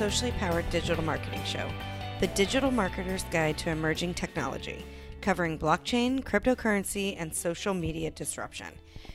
socially powered digital marketing show, The Digital Marketer's Guide to Emerging Technology, covering blockchain, cryptocurrency, and social media disruption.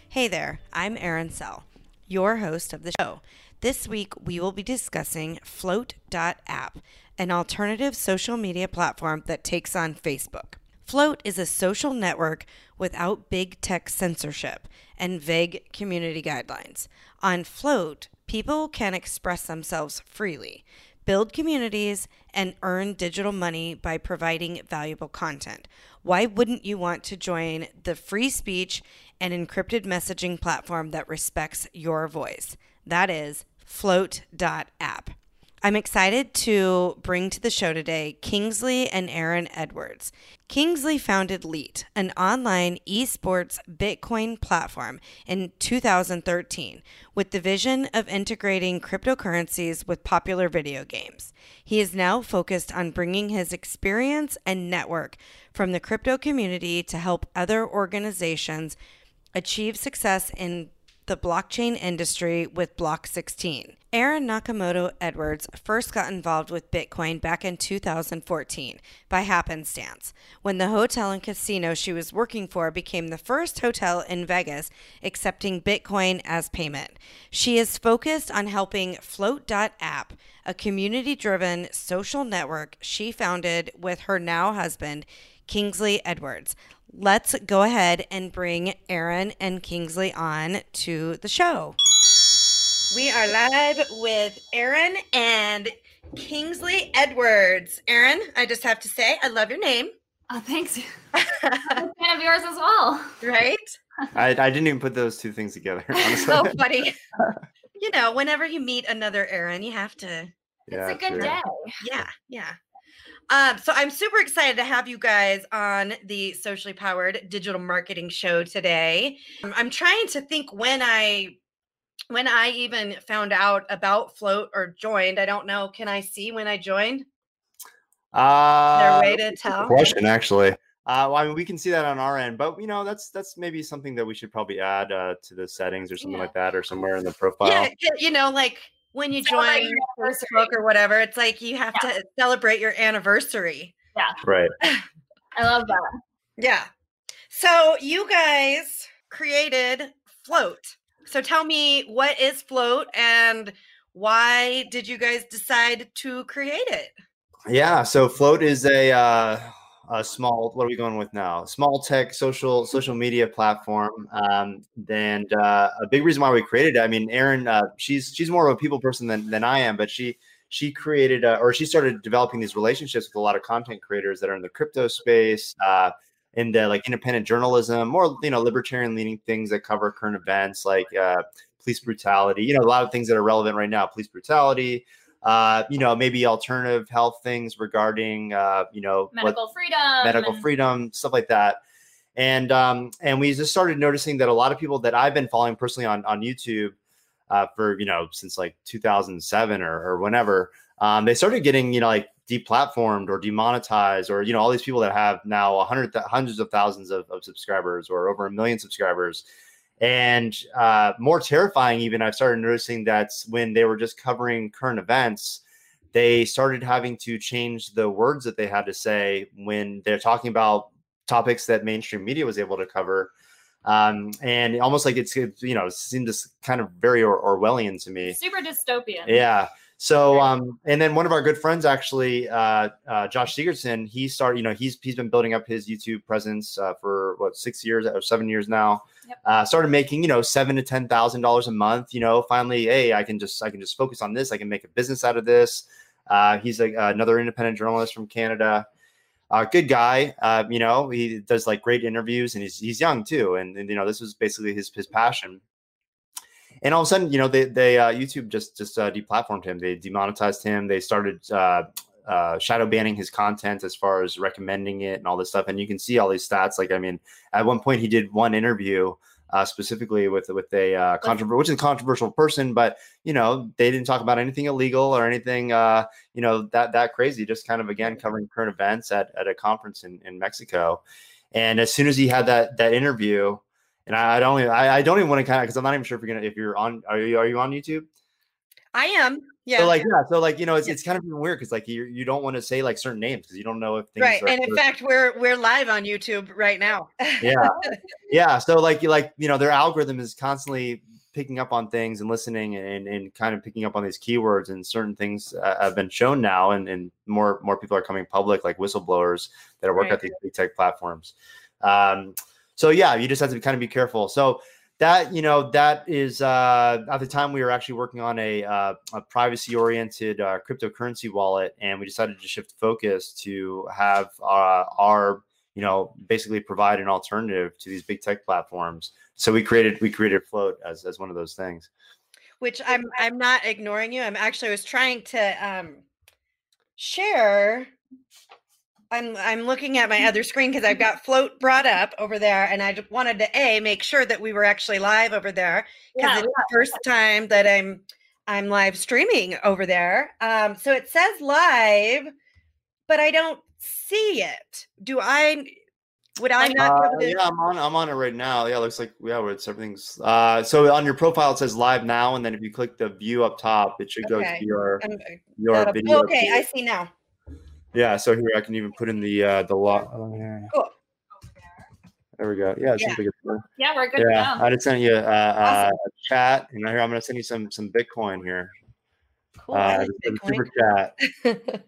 Hey there, I'm Aaron Sell, your host of the show. This week, we will be discussing Flote.app, an alternative social media platform that takes on Facebook. Flote is a social network without big tech censorship and vague community guidelines. On Flote, people can express themselves freely, build communities, and earn digital money by providing valuable content. Why wouldn't you want to join the free speech and encrypted messaging platform that respects your voice? That is Flote.app. I'm excited to bring to the show today Kingsley and Aaron Edwards. Kingsley founded Leet, an online esports Bitcoin platform, in 2013 with the vision of integrating cryptocurrencies with popular video games. He is now focused on bringing his experience and network from the crypto community to help other organizations achieve success in the blockchain industry with Block 16. Aaron Nakamoto Edwards first got involved with Bitcoin back in 2014 by happenstance, when the hotel and casino she was working for became the first hotel in Vegas accepting Bitcoin as payment. She is focused on helping Flote.app, a community-driven social network she founded with her now husband, Kingsley Edwards. Let's go ahead and bring Aaron and Kingsley on to the show. We are live with Aaron and Kingsley Edwards. Aaron, I just have to say, I love your name. Oh, thanks. I'm a fan of yours as well. Right? I didn't even put those two things together, honestly. So funny. You know, whenever you meet another Aaron, you have to. Yeah, it's a good day. Yeah, yeah. So I'm super excited to have you guys on the Socially Powered Digital Marketing Show today. I'm trying to think when I even found out about Flote or joined. I don't know. Can I see when I joined? Is there a way to tell? Question, actually. Well, I mean, we can see that on our end, but you know, that's maybe something that we should probably add to the settings or something like that, or somewhere in the profile. Yeah, you know, like, when you join Facebook or whatever, it's like you have to celebrate your anniversary. Yeah. Right. I love that. Yeah. So you guys created Flote. So tell me, what is Flote and why did you guys decide to create it? Yeah. So Flote is a small, what are we going with now? Small tech social media platform. A big reason why we created it. I mean, Aaron, she's more of a people person than I am, but she created or she started developing these relationships with a lot of content creators that are in the crypto space, in the like independent journalism, more libertarian leaning things that cover current events like police brutality. You know, a lot of things that are relevant right now. Police brutality. Maybe alternative health things regarding, medical freedom, stuff like that. And we just started noticing that a lot of people that I've been following personally on YouTube, since like 2007 or whenever, they started getting, like deplatformed or demonetized, or, all these people that have now hundreds of thousands of subscribers or over 1 million subscribers. And more terrifying, even, I've started noticing that when they were just covering current events, they started having to change the words that they had to say when they're talking about topics that mainstream media was able to cover. And almost like it seemed just kind of very Orwellian to me. Super dystopian. Yeah. So and then one of our good friends, actually, Josh Sigurdson, he started, he's been building up his YouTube presence for 6 years or 7 years now. Yep. Started making, $7,000 to $10,000 a month, finally, hey, I can just focus on this. I can make a business out of this. He's another independent journalist from Canada. Good guy. He does like great interviews, and he's young too. And this was basically his passion. And all of a sudden, they YouTube just deplatformed him. They demonetized him. They started shadow banning his content as far as recommending it and all this stuff. And you can see all these stats. Like, I mean, at one point he did one interview specifically with a which is a controversial person, but they didn't talk about anything illegal or anything that crazy. Just kind of again covering current events at a conference in Mexico. And as soon as he had that interview. And I don't even want to, because I'm not even sure if you're on. Are you on YouTube? I am. Yeah. So like, yeah. So like, you know, it's kind of weird because like you don't want to say like certain names because you don't know if things are. And in fact, we're live on YouTube right now. Yeah. Yeah. So like you know, their algorithm is constantly picking up on things and listening and kind of picking up on these keywords, and certain things have been shown now, and more people are coming public, like whistleblowers that work at these big tech platforms. So yeah, you just have to kind of be careful. So that, you know, that is, at the time we were actually working on a privacy oriented cryptocurrency wallet, and we decided to shift focus to have our, you know, basically provide an alternative to these big tech platforms. So we created Flote as one of those things. Which I'm not ignoring you. I'm actually was trying to share. I'm looking at my other screen because I've got Flote brought up over there, and I just wanted to make sure that we were actually live over there, because it's the first time that I'm live streaming over there. So it says live, but I don't see it. Do I? Would I not? Yeah, I'm on it right now. Yeah, it looks like it's everything's. So on your profile it says live now, and then if you click the view up top, it should go to your video. Okay, I see now. Yeah, so here I can even put in the log. Oh, yeah. Cool. There we go. Yeah, we're good to go. I just sent you awesome. A chat, and here I'm going to send you some Bitcoin here. Cool. I like Bitcoin. Super chat.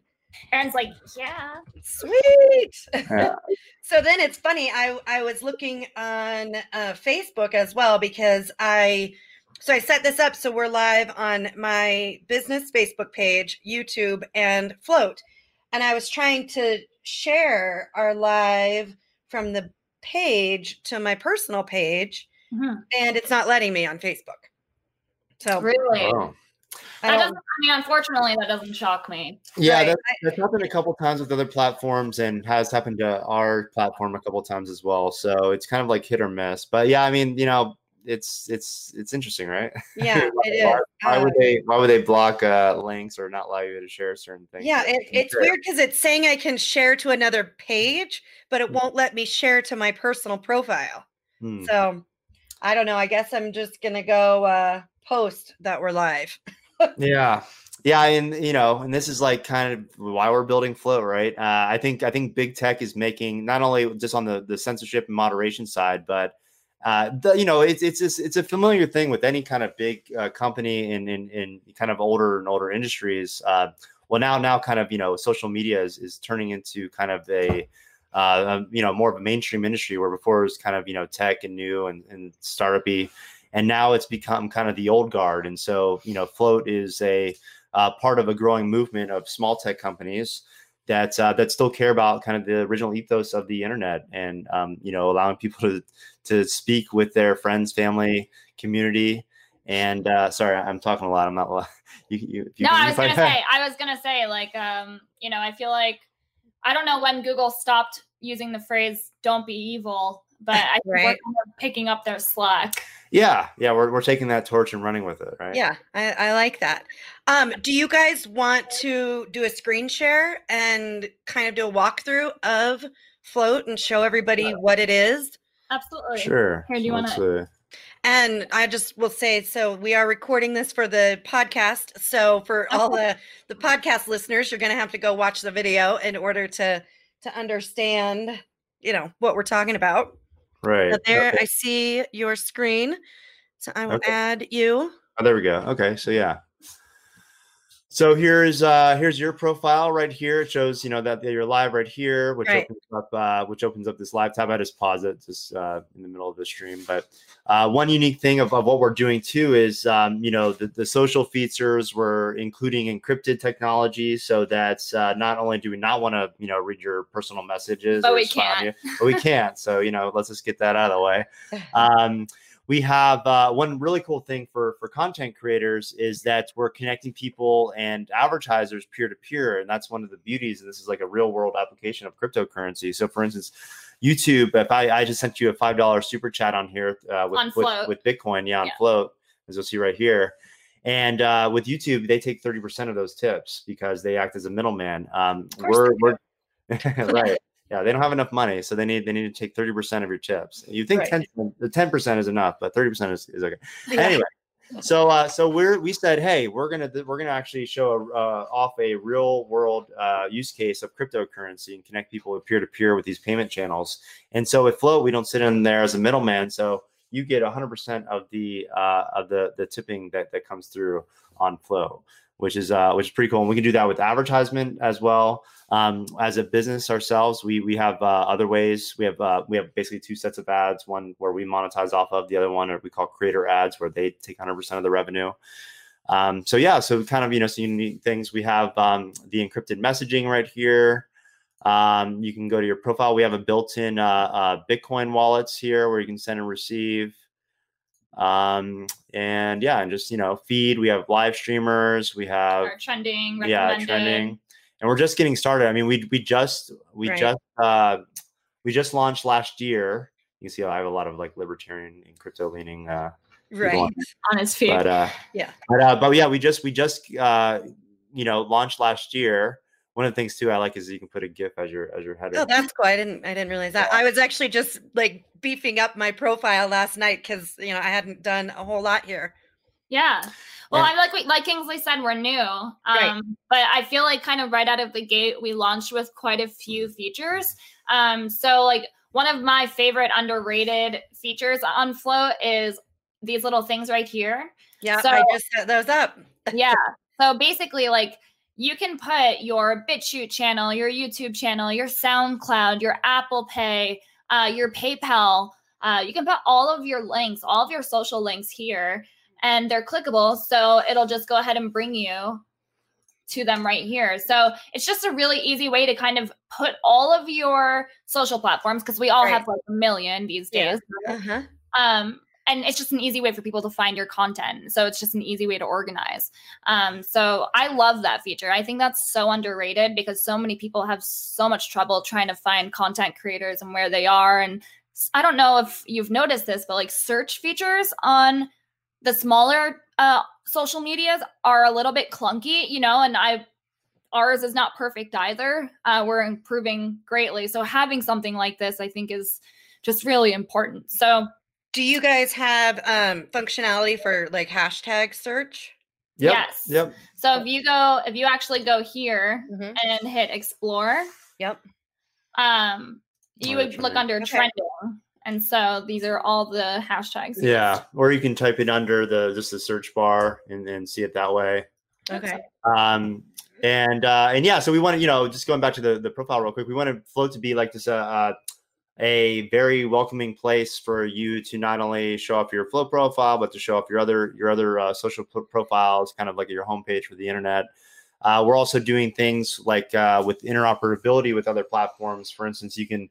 Aaron's like, yeah, sweet. Yeah. So then it's funny. I was looking on Facebook as well, because I set this up so we're live on my business Facebook page, YouTube, and Flote. And I was trying to share our live from the page to my personal page, and it's not letting me on Facebook. So really, unfortunately, that doesn't shock me. Yeah, that's happened a couple times with other platforms, and has happened to our platform a couple times as well. So it's kind of like hit or miss. But yeah, I mean, you know, it's interesting, right? Yeah, it is. Why would they block links or not allow you to share certain things? Yeah, it's weird because it's saying I can share to another page, but it won't let me share to my personal profile. So I don't know. I guess I'm just gonna go post that we're live. Yeah, and you know, and this is like kind of why we're building Flote, right? I think big tech is making, not only just on the censorship and moderation side, but you know, it's a familiar thing with any kind of big company in kind of older and older industries. Well, now kind of, you know, social media is turning into kind of a you know, more of a mainstream industry, where before it was kind of, you know, tech and new and startup-y, and now it's become kind of the old guard. And so, you know, Flote is a part of a growing movement of small tech companies that still care about kind of the original ethos of the internet, and you know, allowing people to speak with their friends, family, community, and sorry, I'm talking a lot. I'm not. I was gonna say like you know, I feel like, I don't know when Google stopped using the phrase "don't be evil," but I think we're kind of picking up their slack. Yeah, we're taking that torch and running with it, right? Yeah, I like that. Do you guys want to do a screen share and kind of do a walkthrough of Flote and show everybody what it is? Absolutely. Sure. Here, do you want to? And I just will say, so we are recording this for the podcast. So for all the podcast listeners, you're going to have to go watch the video in order to understand, you know, what we're talking about. Right. So there, I see your screen. So I will add you. Oh, there we go. Okay. So yeah. So here's your profile right here. It shows, you know, that you're live right here, which opens up this live tab. I just pause it just in the middle of the stream. But one unique thing of what we're doing too is, you know, the social features, we're including encrypted technology, so that's not only do we not want to, you know, read your personal messages, but we can't. But we can't. So, you know, let's just get that out of the way. We have one really cool thing for content creators is that we're connecting people and advertisers peer to peer. And that's one of the beauties. And this is like a real world application of cryptocurrency. So for instance, YouTube, if I just sent you a $5 super chat on here with Bitcoin, on Flote, as you'll see right here. And with YouTube, they take 30% of those tips because they act as a middleman. Right. Yeah, they don't have enough money, so they need to take 30% of your tips. You think 10% is enough, but 30% is okay. Yeah. Anyway, So we said, hey, we're gonna actually show off a real world use case of cryptocurrency and connect people with peer-to-peer with these payment channels. And so with Flote, we don't sit in there as a middleman. So you get 100% of the tipping that comes through on Flote, which is pretty cool. And we can do that with advertisement as well. As a business ourselves, we have other ways. We have basically two sets of ads, one where we monetize off of, the other one we call creator ads, where they take 100% of the revenue. So kind of, some unique things. We have the encrypted messaging right here. You can go to your profile. We have a built-in Bitcoin wallets here where you can send and receive. Feed. We have live streamers. We have our trending, trending, and we're just getting started. I mean, we just launched last year. You can see I have a lot of libertarian and crypto leaning on his feed. But we just launched last year. One of the things too I like is you can put a GIF as your header. Oh, that's cool. I didn't realize that. I was actually just beefing up my profile last night because I hadn't done a whole lot here. Yeah. Well, yeah. Like Kingsley said, we're new. Right. But I feel kind of right out of the gate, we launched with quite a few features. One of my favorite underrated features on Flote is these little things right here. Yeah. So, I just set those up. Yeah. So basically you can put your BitChute channel, your YouTube channel, your SoundCloud, your Apple Pay, your PayPal. You can put all of your links, all of your social links here, and they're clickable. So it'll just go ahead and bring you to them right here. So it's just a really easy way to kind of put all of your social platforms, because we all have a million these days. Yeah. Uh-huh. And it's just an easy way for people to find your content. So it's just an easy way to organize. So I love that feature. I think that's so underrated because so many people have so much trouble trying to find content creators and where they are. And I don't know if you've noticed this, but search features on the smaller social medias are a little bit clunky, and ours is not perfect either. We're improving greatly. So having something like this, I think, is just really important. So do you guys have functionality for hashtag search? Yep. Yes. Yep. So if you actually go here and hit explore, yep. You would look under trending. And so these are all the hashtags. Yeah. Or you can type it under the search bar and see it that way. Okay. So we want to, just going back to the profile real quick, we want Flote to be like this, a very welcoming place for you to not only show off your Flote profile, but to show off your other social profiles, kind of like your homepage for the internet. We're also doing things with interoperability with other platforms. For instance, you can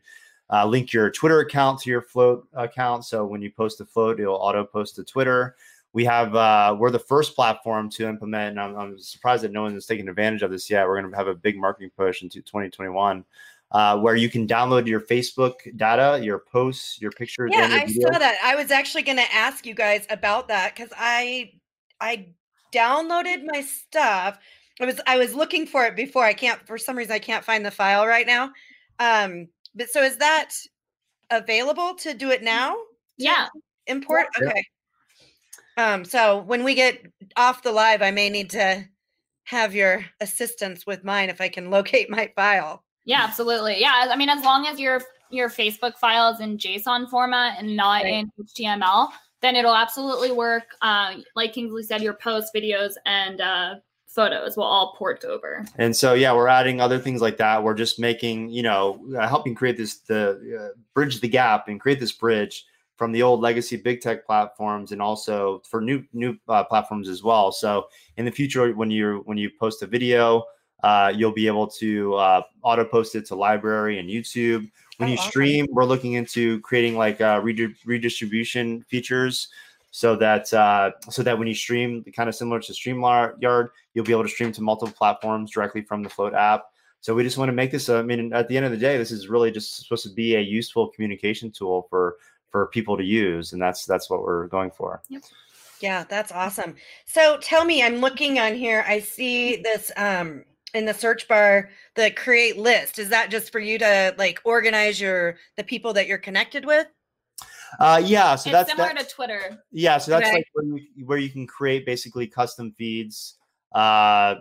link your Twitter account to your Flote account. So when you post to Flote, it'll auto post to Twitter. We have we're the first platform to implement, and I'm surprised that no one has taken advantage of this yet. We're going to have a big marketing push into 2021. Where you can download your Facebook data, your posts, your pictures. Yeah, I saw that. I was actually going to ask you guys about that because I downloaded my stuff. I was looking for it before. For some reason, I can't find the file right now. But so is that available to do it now? Yeah. Import? Yeah. Okay. So when we get off the live, I may need to have your assistance with mine if I can locate my file. Yeah, absolutely. Yeah, I mean, as long as your Facebook file is in JSON format and not in HTML, then it'll absolutely work. Like Kingsley said, your posts, videos, and photos will all port over. And so, yeah, we're adding other things like that. We're just making, helping create this, bridge the gap and create this bridge from the old legacy big tech platforms and also for new platforms as well. So in the future, when you post a video, you'll be able to auto post it to LBRY and YouTube. When you stream, we're looking into creating redistribution features so that when you stream, kind of similar to StreamYard, you'll be able to stream to multiple platforms directly from the Flote app. So we just want to make this, at the end of the day, this is really just supposed to be a useful communication tool for people to use. And that's what we're going for. Yep. Yeah, that's awesome. So tell me, I'm looking on here. I see this, in the search bar, the create list. Is that just for you to organize the people that you're connected with? Yeah, so it's that's similar to Twitter. Yeah, so that's like where you can create basically custom feeds of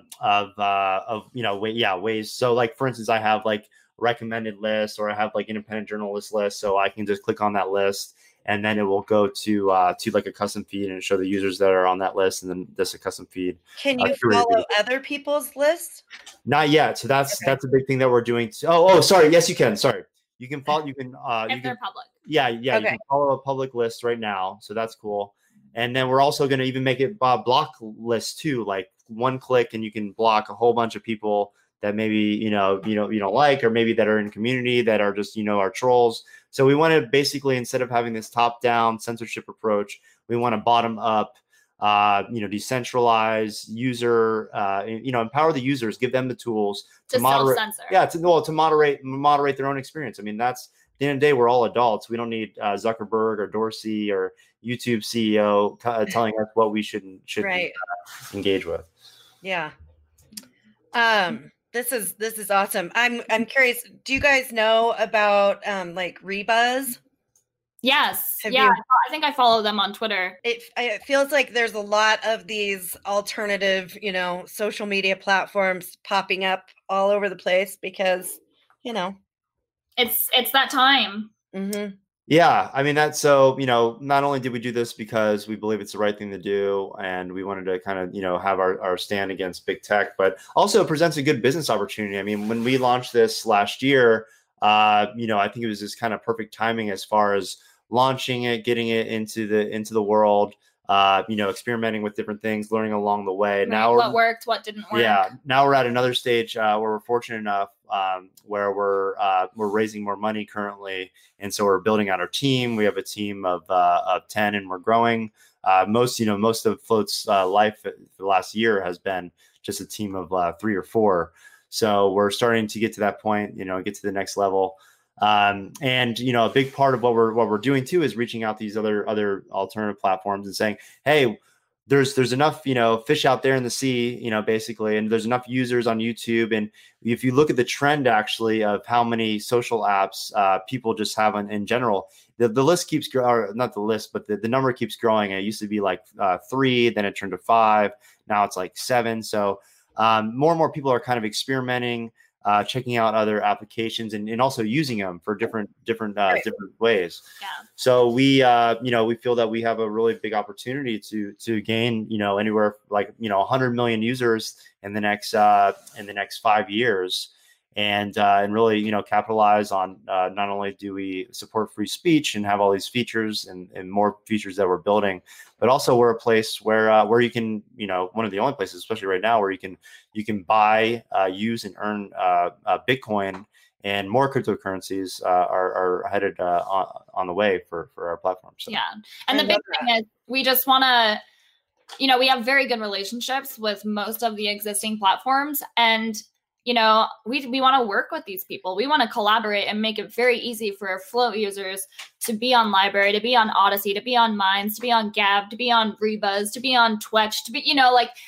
ways. So like for instance, I have like recommended lists, or I have like independent journalist lists. So I can just click on that list, and then it will go to like a custom feed and show the users that are on that list, and then just a custom feed. Can you follow other people's lists? Not yet. So that's a big thing that we're doing. Sorry. Yes, you can. Sorry. You can follow, if they're public. Yeah. Okay. You can follow a public list right now. So that's cool. And then we're also going to even make it block list too, like one click and you can block a whole bunch of people that maybe, you know, or maybe that are in community that are just, are trolls. So we want to basically, instead of having this top down censorship approach, we want to bottom up, decentralize user, empower the users, give them the tools to moderate. Self-censor. Yeah. To moderate their own experience. I mean, that's, at the end of the day, we're all adults. We don't need Zuckerberg or Dorsey or YouTube CEO telling us what we should engage with. Yeah. This is awesome. I'm curious. Do you guys know about like Rebuz? Yes. I think I follow them on Twitter. It feels like there's a lot of these alternative, social media platforms popping up all over the place because, it's that time. Mm-hmm. Yeah. I mean, not only did we do this because we believe it's the right thing to do and we wanted to kind of, have our stand against big tech, but also it presents a good business opportunity. I mean, when we launched this last year, I think it was just kind of perfect timing as far as launching it, getting it into the world, experimenting with different things, learning along the way. Right. Now what worked, what didn't work. Yeah. Now we're at another stage where we're fortunate enough where we're raising more money currently. And so we're building out our team. We have a team of 10 and we're growing. Most of Flote's life for the last year has been just a team of 3 or 4. So we're starting to get to that point, get to the next level. And a big part of what we're doing too is reaching out to these other alternative platforms and saying, hey, there's enough, fish out there in the sea, basically, and there's enough users on YouTube. And if you look at the trend actually of how many social apps people just have in general, the list keeps growing, not the list, but the number keeps growing. It used to be like 3, then it turned to 5. Now it's like 7. So more and more people are kind of experimenting, checking out other applications and also using them for different ways. Yeah. So we feel that we have a really big opportunity to gain, anywhere like, 100 million users in the next 5 years and really, capitalize on, not only do we support free speech and have all these features and more features that we're building, but also we're a place where you can, one of the only places, especially right now, where you can buy, use and earn, Bitcoin, and more cryptocurrencies, are headed, on the way for our platform. So. Yeah. And the big thing is we just want to, we have very good relationships with most of the existing platforms, and we want to work with these people. We want to collaborate and make it very easy for Flote users to be on LBRY, to be on Odyssey, to be on Minds, to be on Gab, to be on Rebuz, to be on Twitch, to be,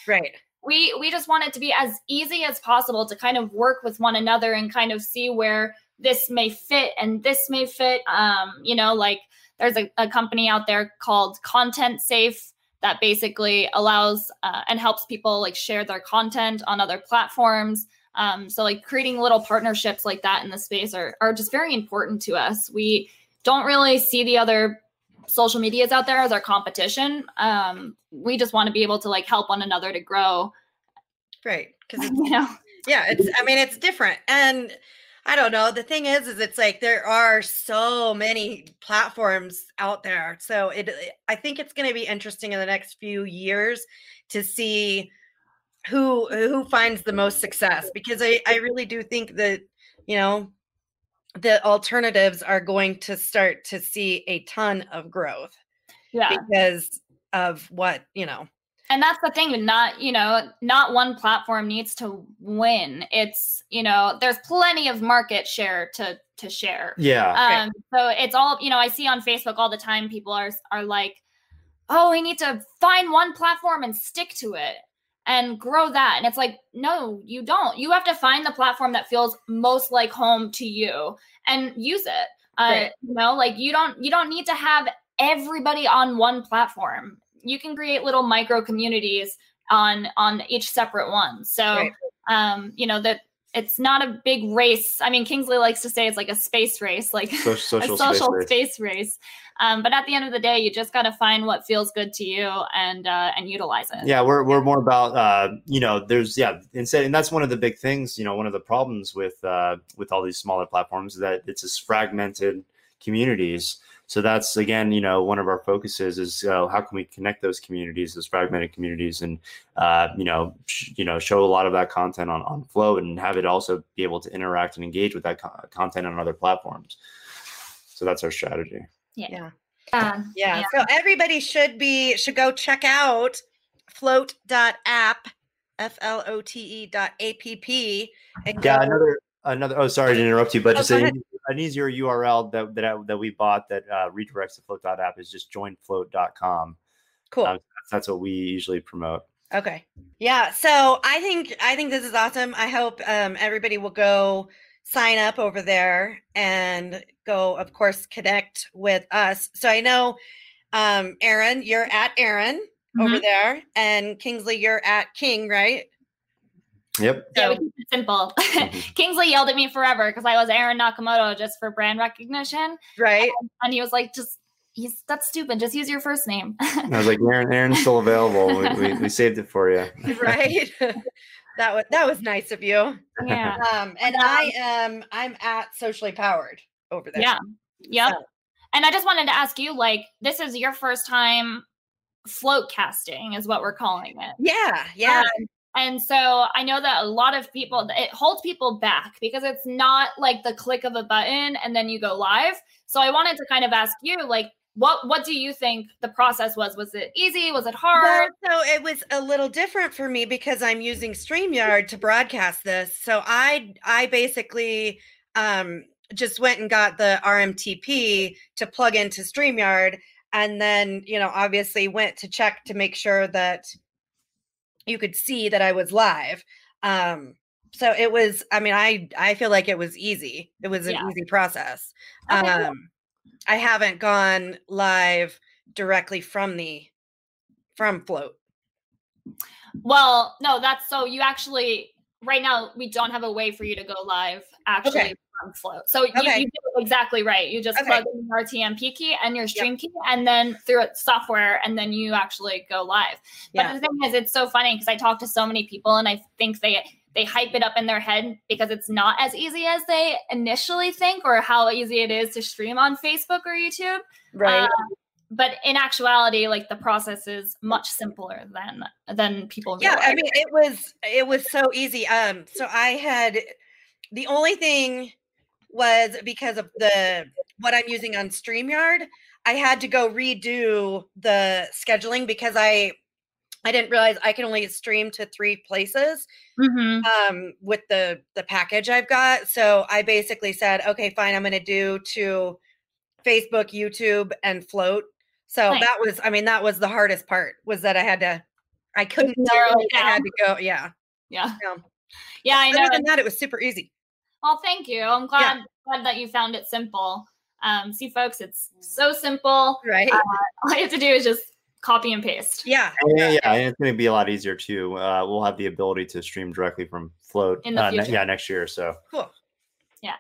right. We just want it to be as easy as possible to kind of work with one another and kind of see where this may fit and this may fit. There's a company out there called Content Safe that basically allows and helps people like share their content on other platforms. So creating little partnerships like that in the space are just very important to us. We don't really see the other social medias out there as our competition. We just want to be able to help one another to grow. Right. Because it's different. And I don't know. The thing is it's like, there are so many platforms out there. So I think it's going to be interesting in the next few years to see who finds the most success, because I really do think that, the alternatives are going to start to see a ton of growth. Yeah. Because of what, And that's the thing, not one platform needs to win. It's, there's plenty of market share to share. Yeah. So it's all, I see on Facebook all the time, people are like, oh, we need to find one platform and stick to it and grow that. And it's like, no, you don't. You have to find the platform that feels most like home to you and use it. Right. You know, like you don't need to have everybody on one platform. You can create little micro communities on each separate one. So, right. You know, that it's not a big race. I mean, Kingsley likes to say it's like a space race, like a social space race. But at the end of the day, you just got to find what feels good to you and utilize it. Yeah. We're more about, you know, there's, yeah. And that's one of the big things, you know, one of the problems with all these smaller platforms is that it's as fragmented communities. So that's, again, you know, one of our focuses is how can we connect those communities, those fragmented communities, and, you know, show a lot of that content on Flote and have it also be able to interact and engage with that content on other platforms. So that's our strategy. Yeah. So everybody should go check out Flote.app, FLOTE.app. Yeah, another. Oh, sorry to interrupt you, but just saying. An easier URL that we bought that redirects to Flote.app is just joinflote.com. Cool. That's what we usually promote. Okay. Yeah. So I think this is awesome. I hope everybody will go sign up over there and go, of course, connect with us. So I know, Aaron, you're at Aaron over there, and Kingsley, you're at King, right? Yep. So we keep it simple. Kingsley yelled at me forever because I was Aaron Nakamoto just for brand recognition. Right. And he was like, that's stupid. Just use your first name. I was like, Aaron's still available. We saved it for you. Right. That was nice of you. Yeah. And I'm at Socially Powered over there. Yeah. Yep. So. And I just wanted to ask you, like, this is your first time Flote casting is what we're calling it. Yeah. Yeah. And so I know that a lot of people, it holds people back because it's not like the click of a button and then you go live. So I wanted to kind of ask you, like, what do you think the process was? Was it easy? Was it hard? Well, so it was a little different for me because I'm using StreamYard to broadcast this. So I basically just went and got the RTMP to plug into StreamYard, and then, you know, obviously went to check to make sure that you could see that I was live. So it was, I mean, I feel like it was easy. It was an easy process. Okay. I haven't gone live directly from Flote. Well, no, that's, so you actually, right now we don't have a way for you to go live actually from Flote. So you did it exactly right. You just plug in your RTMP key and your stream key, and then through its software, and then you actually go live. Yeah. But the thing is, it's so funny because I talk to so many people, and I think they hype it up in their head because it's not as easy as they initially think, or how easy it is to stream on Facebook or YouTube. Right. But in actuality, like, the process is much simpler than people realize. Yeah, I mean, it was so easy. So I had, the only thing was because of what I'm using on StreamYard, I had to go redo the scheduling because I didn't realize I can only stream to 3 places with the package I've got. So I basically said, okay, fine, I'm going to do to Facebook, YouTube, and Flote. So nice. That was, I mean, that was the hardest part, was that I couldn't narrow it down. I had to go. Yeah. Yeah, I know. Other than that, it was super easy. Well, thank you. I'm glad that you found it simple. See, folks, it's so simple. Right. All you have to do is just copy and paste. Yeah. It's going to be a lot easier too. We'll have the ability to stream directly from Flote in the future. Next year. So cool. Yeah.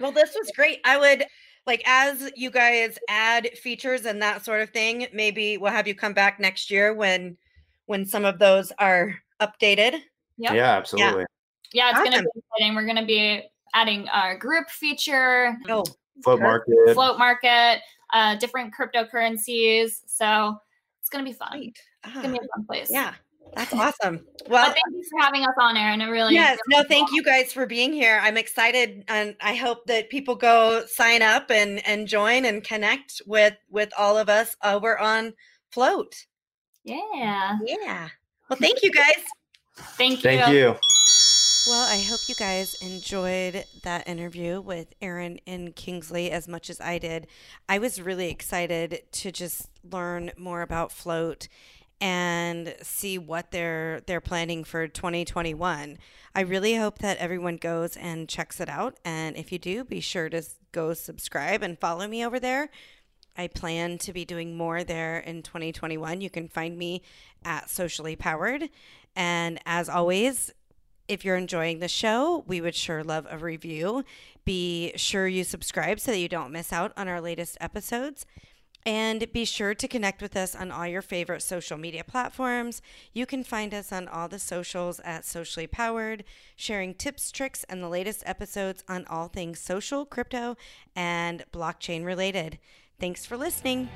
Well, this was great. I would, like, as you guys add features and that sort of thing, maybe we'll have you come back next year when some of those are updated. Yep. Yeah, absolutely. Yeah, it's awesome. Going to be exciting. We're going to be adding our group feature, Flote market, different cryptocurrencies. So it's going to be fun. It's going to be a fun place. Yeah, that's awesome. Well, thank you for having us on, Aaron. Thank you guys for being here. I'm excited, and I hope that people go sign up and join and connect with all of us over on Flote. Yeah. Well, thank you guys. Thank you. Well, I hope you guys enjoyed that interview with Aaron and Kingsley as much as I did. I was really excited to just learn more about Flote and see what they're planning for 2021. I really hope that everyone goes and checks it out. And if you do, be sure to go subscribe and follow me over there. I plan to be doing more there in 2021. You can find me at Socially Powered. And as always, if you're enjoying the show, we would sure love a review. Be sure you subscribe so that you don't miss out on our latest episodes. And be sure to connect with us on all your favorite social media platforms. You can find us on all the socials at Socially Powered, sharing tips, tricks, and the latest episodes on all things social, crypto, and blockchain related. Thanks for listening.